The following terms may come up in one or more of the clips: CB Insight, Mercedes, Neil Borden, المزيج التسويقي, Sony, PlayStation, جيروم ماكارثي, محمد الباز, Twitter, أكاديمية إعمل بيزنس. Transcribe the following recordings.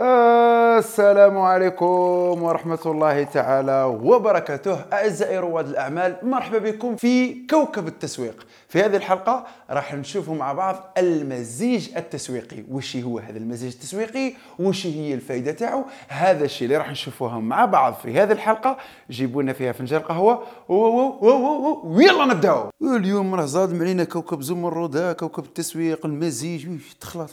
السلام عليكم ورحمة الله تعالى وبركاته أعزائي رواد الأعمال، مرحبا بكم في كوكب التسويق. في هذه الحلقة راح نشوفوا مع بعض المزيج التسويقي، وش هو هذا المزيج التسويقي، وش هي الفائدة تاعو. هذا الشيء اللي راح نشوفوها مع بعض في هذه الحلقة. جيبوا لنا فيها فنجان قهوة ويلا نبداو. اليوم راه زاد علينا كوكب زمرد، كوكب التسويق، المزيج، تخلط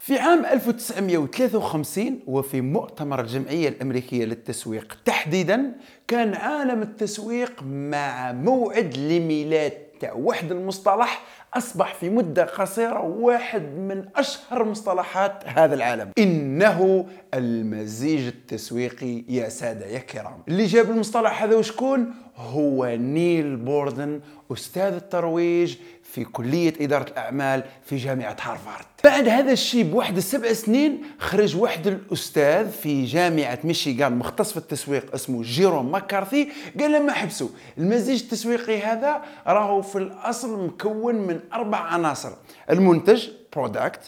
في عام 1953 وفي مؤتمر الجمعية الأمريكية للتسويق تحديداً، كان عالم التسويق مع موعد لميلاد تاع واحد المصطلح أصبح في مدة قصيرة واحد من أشهر مصطلحات هذا العالم، إنه المزيج التسويقي. يا سادة يا كرام، اللي جاب المصطلح هذا وشكون هو؟ نيل بوردن، أستاذ الترويج في كلية إدارة الأعمال في جامعة هارفارد. بعد هذا الشيء بواحد 7 سنين خرج واحد الأستاذ في جامعة ميشيغان مختص في التسويق اسمه جيروم ماكارثي، قال لما حبسوا المزيج التسويقي هذا راهو في الأصل مكون من 4 عناصر: المنتج product،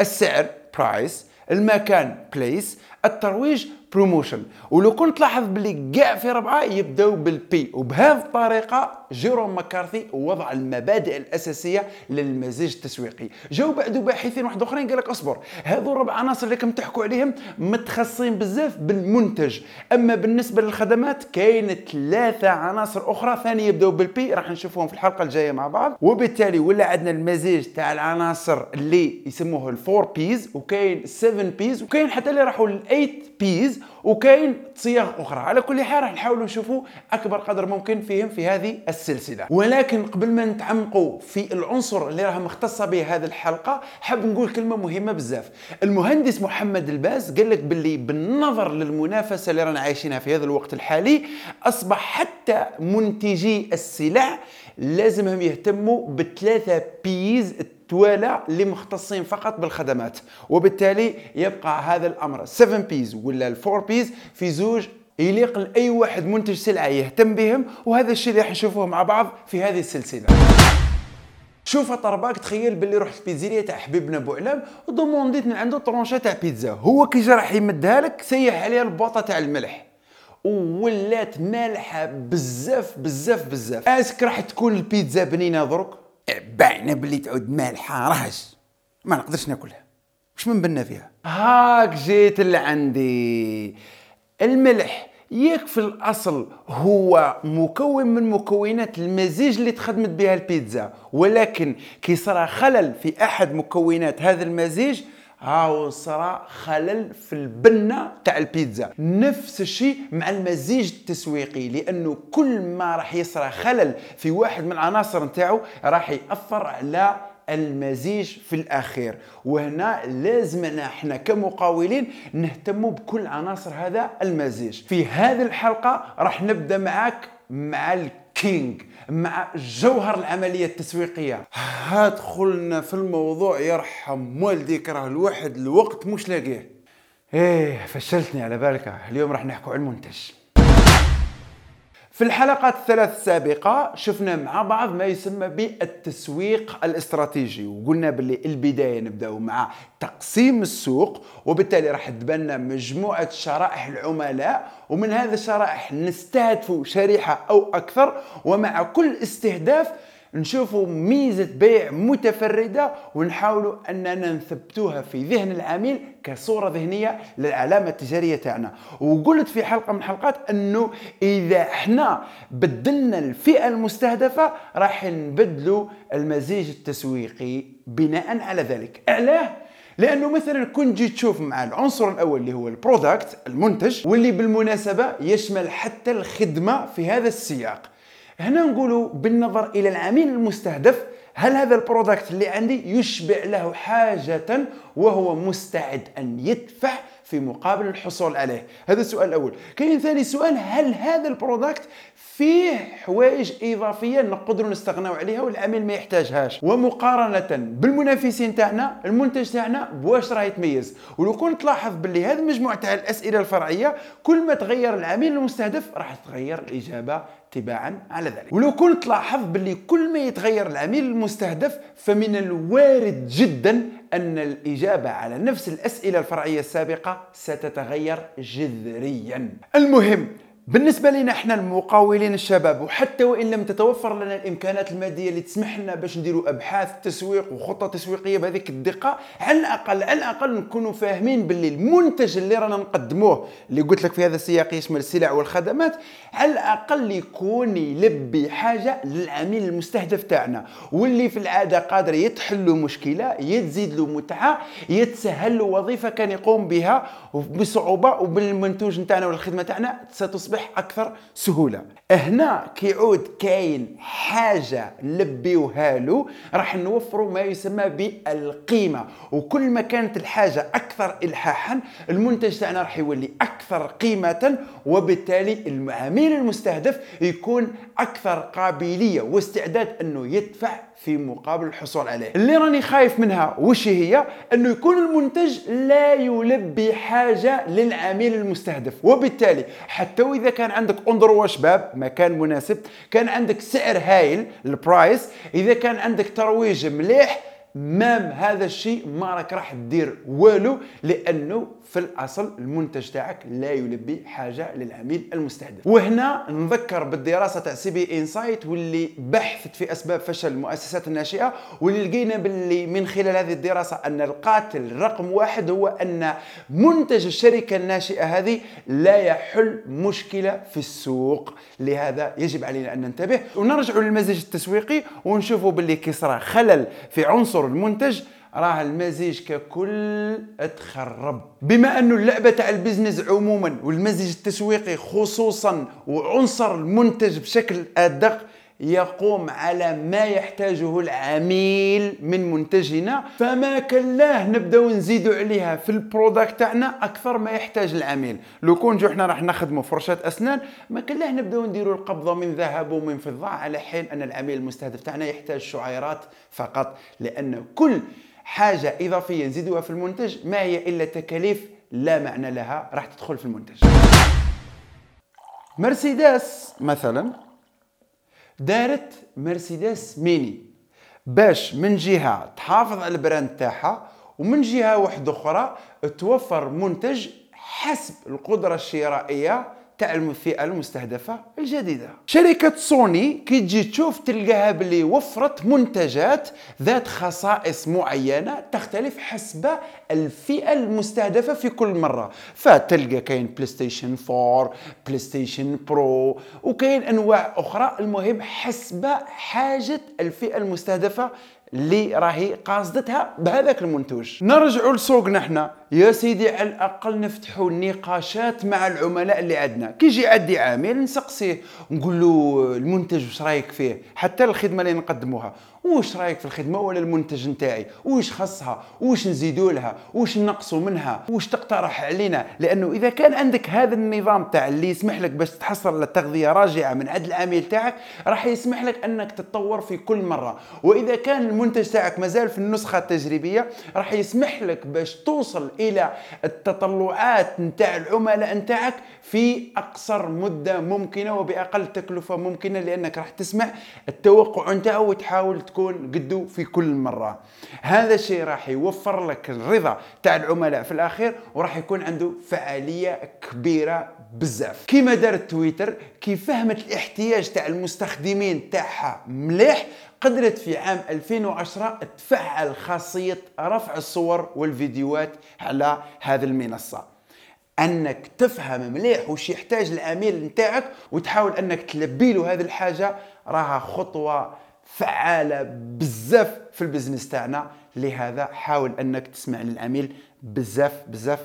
السعر price، المكان place، الترويج بروموشن. ولو كنت تلاحظ باللي كاع في 4 يبداو بالبي. وبهذه الطريقه جيروم ماكارثي وضع المبادئ الاساسيه للمزيج التسويقي. جو بعده باحثين واحد اخرين قال لك اصبر، هذو 4 عناصر اللي كم تحكوا عليهم متخصصين بزاف بالمنتج، اما بالنسبه للخدمات كاين 3 عناصر اخرى ثاني يبداو بالبي، راح نشوفهم في الحلقه الجايه مع بعض. وبالتالي ولا عندنا المزيج تاع العناصر اللي يسموه الفور بيز، وكاين 7 بيز، وكاين حتى اللي راحوا ل8 بيز، وكاين صيغ اخرى. على كل حال راح نحاولوا نشوفوا اكبر قدر ممكن فيهم في هذه السلسله. ولكن قبل ما نتعمقوا في العنصر اللي راه مختصه به هذه الحلقه، حاب نقول كلمه مهمه بزاف. المهندس محمد الباز قال لك باللي بالنظر للمنافسه اللي رانا عايشينها في هذا الوقت الحالي، اصبح حتى منتجي السلع لازمهم يهتموا ب3 بيز توالى اللي مختصين فقط بالخدمات. وبالتالي يبقى هذا الامر 7 بيز ولا 4 بيز في زوج يليق لاي واحد منتج سلعه يهتم بهم. وهذا الشيء اللي راح نشوفوه مع بعض في هذه السلسله. شوف طرباك، تخيل باللي رحت البيتزيريا تاع حبيبنا بوعلام ودومونديت من عنده طرونشه تاع بيتزا، هو كي جا راح يمدها لك سيح عليها البوطه تاع الملح وولات مالحه بزاف بزاف بزاف. اسك راح تكون البيتزا بنينه ضرك؟ باينه بلي تعود مالحه، راهش ما نقدرش ناكلها، واش من بنا فيها؟ هاك جيت لعندي. الملح ياك في الاصل هو مكون من مكونات المزيج اللي تخدمت بها البيتزا، ولكن كي صرا خلل في احد مكونات هذا المزيج، هاو صرا خلل في البنه تاع البيتزا. نفس الشيء مع المزيج التسويقي، لانه كل ما راح يصرى خلل في واحد من العناصر نتاعو راح ياثر على المزيج في الاخير. وهنا لازمنا احنا كمقاولين نهتموا بكل عناصر هذا المزيج. في هذه الحلقه راح نبدا معاك مع كينج، مع جوهر العملية التسويقية. هادخلنا في الموضوع يرحم والديك، راه الواحد الوقت مش لاقيه. فشلتني على بالك. اليوم راح نحكوا على المنتج. في الحلقات 3 السابقة شفنا مع بعض ما يسمى بالتسويق الاستراتيجي، وقلنا باللي البداية نبدأ مع تقسيم السوق، وبالتالي راح تبنى مجموعة شرائح العملاء، ومن هذا الشرائح نستهدف شريحة أو أكثر، ومع كل استهداف نشوفوا ميزة بيع متفردة ونحاولوا أننا نثبتوها في ذهن العميل كصورة ذهنية للعلامة التجارية تاعنا. وقلت في حلقة من الحلقات أنه إذا احنا بدلنا الفئة المستهدفة راح نبدلوا المزيج التسويقي بناء على ذلك. علاه؟ لأنه مثلا كنت جيت تشوف مع العنصر الأول اللي هو البرودكت، المنتج، واللي بالمناسبة يشمل حتى الخدمة في هذا السياق. هنا نقولوا بالنظر إلى العميل المستهدف، هل هذا البرودكت اللي عندي يشبع له حاجة وهو مستعد أن يدفع في مقابل الحصول عليه؟ هذا السؤال الأول. كاين ثاني سؤال، هل هذا البرودكت فيه حوايج إضافية نقدروا نستغناو عليها والعميل ما يحتاجهاش؟ ومقارنة بالمنافسين تاعنا، المنتج تاعنا بواش راه يتميز؟ ولو كنت تلاحظ باللي هذه المجموعة تاع الأسئلة الفرعية كل ما تغير العميل المستهدف راح تتغير الإجابة تباعا على ذلك. ولو كنت لاحظ باللي كل ما يتغير العميل المستهدف فمن الوارد جدا أن الإجابة على نفس الأسئلة الفرعية السابقة ستتغير جذريا. المهم بالنسبة لنا احنا المقاولين الشباب، وحتى وإن لم تتوفر لنا الإمكانات المادية اللي تسمح لنا باش نديروا أبحاث تسويق وخطة تسويقية بهذيك الدقة، على الأقل نكونوا فاهمين باللي المنتج اللي رانا نقدموه اللي قلت لك في هذا السياق يشمل السلع والخدمات، على الأقل يكون يلبي حاجة للعميل المستهدف تاعنا، واللي في العادة قادر يتحل له مشكلة، يتزيد له متعة، يتسهل له وظيفة كان يقوم بها بصعوبة، وبالمنتوج نتاعنا والخدمة تاعنا ستصبح أكثر سهولة. هنا كيعود كاين حاجة نلبيوها له، راح نوفروا ما يسمى بالقيمة، وكل ما كانت الحاجة أكثر إلحاحا المنتج تاعنا راح يولي أكثر قيمة، وبالتالي العميل المستهدف يكون أكثر قابلية واستعداد أنه يدفع في مقابل الحصول عليه. اللي راني خايف منها وش هي؟ أنه يكون المنتج لا يلبي حاجة للعميل المستهدف، وبالتالي حتى إذا كان عندك انظروا شباب مكان مناسب، كان عندك سعر هايل البرايس، إذا كان عندك ترويج مليح، مام هذا الشيء ما راح تدير والو، لأنه في الأصل المنتج تاعك لا يلبي حاجة للعميل المستهدف. وهنا نذكر بالدراسة تاع CB Insight واللي بحثت في أسباب فشل المؤسسات الناشئة، واللي لقينا باللي من خلال هذه الدراسة أن القاتل رقم واحد هو أن منتج الشركة الناشئة هذه لا يحل مشكلة في السوق. لهذا يجب علينا أن ننتبه ونرجع للمزيج التسويقي ونشوفوا باللي كسرى خلل في عنصر المنتج، راه المزيج ككل اتخرب. بما انه اللعبه تاع البيزنس عموما والمزيج التسويقي خصوصا وعنصر المنتج بشكل ادق يقوم على ما يحتاجه العميل من منتجنا، فما كلاه نبداو نزيدو عليها في البرودكت تاعنا اكثر ما يحتاج العميل. لو كون جو حنا راح نخدموا فرشاة اسنان، ما كلاه نبداو نديروا القبضه من ذهب ومن فضه، على حين ان العميل المستهدف تاعنا يحتاج شعيرات فقط، لان كل حاجه اضافيه نزيدوها في المنتج ما هي الا تكاليف لا معنى لها راح تدخل في المنتج. مرسيدس مثلا دارت مرسيدس ميني باش من جهة تحافظ على البراند تاعها، ومن جهة واحدة أخرى توفر منتج حسب القدرة الشرائية تاع الفئة المستهدفة الجديدة. شركة سوني كي تجي تشوف تلقاها بلي وفرت منتجات ذات خصائص معينة تختلف حسب الفئة المستهدفة في كل مرة، فتلقى كاين PlayStation 4، PlayStation Pro، وكاين أنواع أخرى. المهم حسب حاجة الفئة المستهدفة اللي راهي قاصدتها بهذاك المنتوج. نرجعوا لسوقنا احنا يا سيدي، على الاقل نفتحوا النقاشات مع العملاء اللي عندنا. كي يجي عندي عامل نسقسيه نقول له المنتج واش رايك فيه، حتى الخدمه اللي نقدموها واش رايك في الخدمه ولا المنتج نتاعي، واش خصها، واش نزيدوا لها، واش نقصوا منها، واش تقترح علينا. لانه اذا كان عندك هذا النظام تاع اللي يسمح لك باش تحصل على التغذيه راجعه من عند العميل تاعك، راح يسمح لك انك تتطور في كل مره. واذا كان المنتج تاعك مازال في النسخه التجريبيه، راح يسمح لك باش توصل الى التطلعات نتاع العملاء نتاعك في اقصر مده ممكنه وباقل تكلفه ممكنه، لانك راح تسمع التوقع نتاعه وتحاول تكون قدو في كل مره. هذا الشيء راح يوفر لك الرضا تاع العملاء في الاخير، وراح يكون عنده فعاليه كبيره بزاف. كيما دارت تويتر كي فهمت الاحتياج تاع المستخدمين تاعها مليح، قدرت في عام 2010 تفعل خاصية رفع الصور والفيديوهات على هذه المنصة. أنك تفهم مليح وش يحتاج العميل نتاعك وتحاول أنك تلبي له هذه الحاجة، راها خطوة فعالة بزاف في البزنس تاعنا. لهذا حاول أنك تسمع للعميل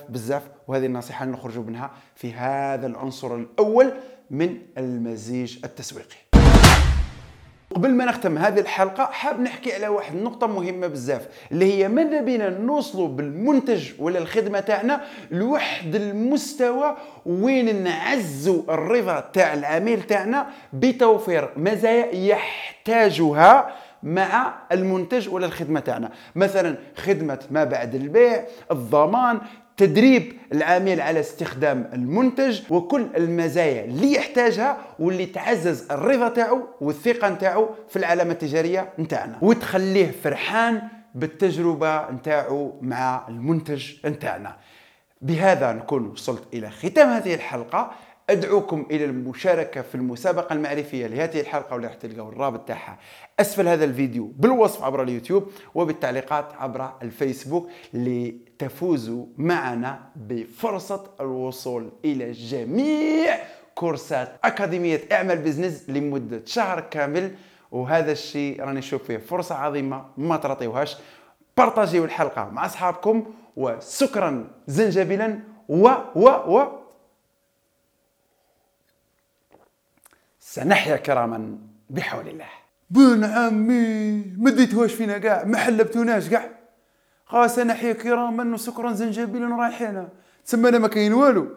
بزاف، وهذه النصيحة نخرجوا منها في هذا العنصر الأول من المزيج التسويقي. قبل ما نختم هذه الحلقة حاب نحكي على واحد النقطة مهمة بزاف، اللي هي ماذا بينا نوصلوا بالمنتج ولا الخدمة تاعنا لوحد المستوى وين نعزوا الرضا تاع العميل تاعنا بتوفير مزايا يحتاجها مع المنتج ولا الخدمة تاعنا. مثلا خدمة ما بعد البيع، الضمان، تدريب العميل على استخدام المنتج وكل المزايا اللي يحتاجها واللي تعزز الرضا تاعو والثقة نتاعو في العلامة التجارية نتاعنا وتخليه فرحان بالتجربة نتاعو مع المنتج نتاعنا. بهذا نكون وصلت إلى ختام هذه الحلقة. أدعوكم إلى المشاركة في المسابقة المعرفية لهذه الحلقة واللي راح تلقاو الرابط تاعها أسفل هذا الفيديو بالوصف عبر اليوتيوب وبالتعليقات عبر الفيسبوك لتفوزوا معنا بفرصة الوصول إلى جميع كورسات أكاديمية إعمل بيزنس لمدة شهر كامل. وهذا الشيء راني نشوف فيه فرصة عظيمة ما تعطيوهاش. بارطاجيو الحلقة مع أصحابكم وسكرا زنجبيلا و سنحيا كراما بحول الله. بن عمي ما ديتوهاش فينا كاع، ما حلبتوناش كاع، سنحيا كراما وسكرا زنجبيلا رايحين تسمانا ما كاين والو.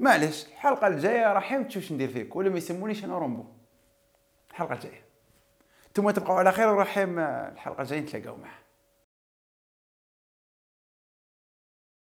معليش الحلقه الجايه راح تشوف شندير فيك ولا ما يسمونيش انا رومبو. الحلقه الجايه نتوما تبقاو على خير وراح الحلقه الجايه نتلاقاو معاه.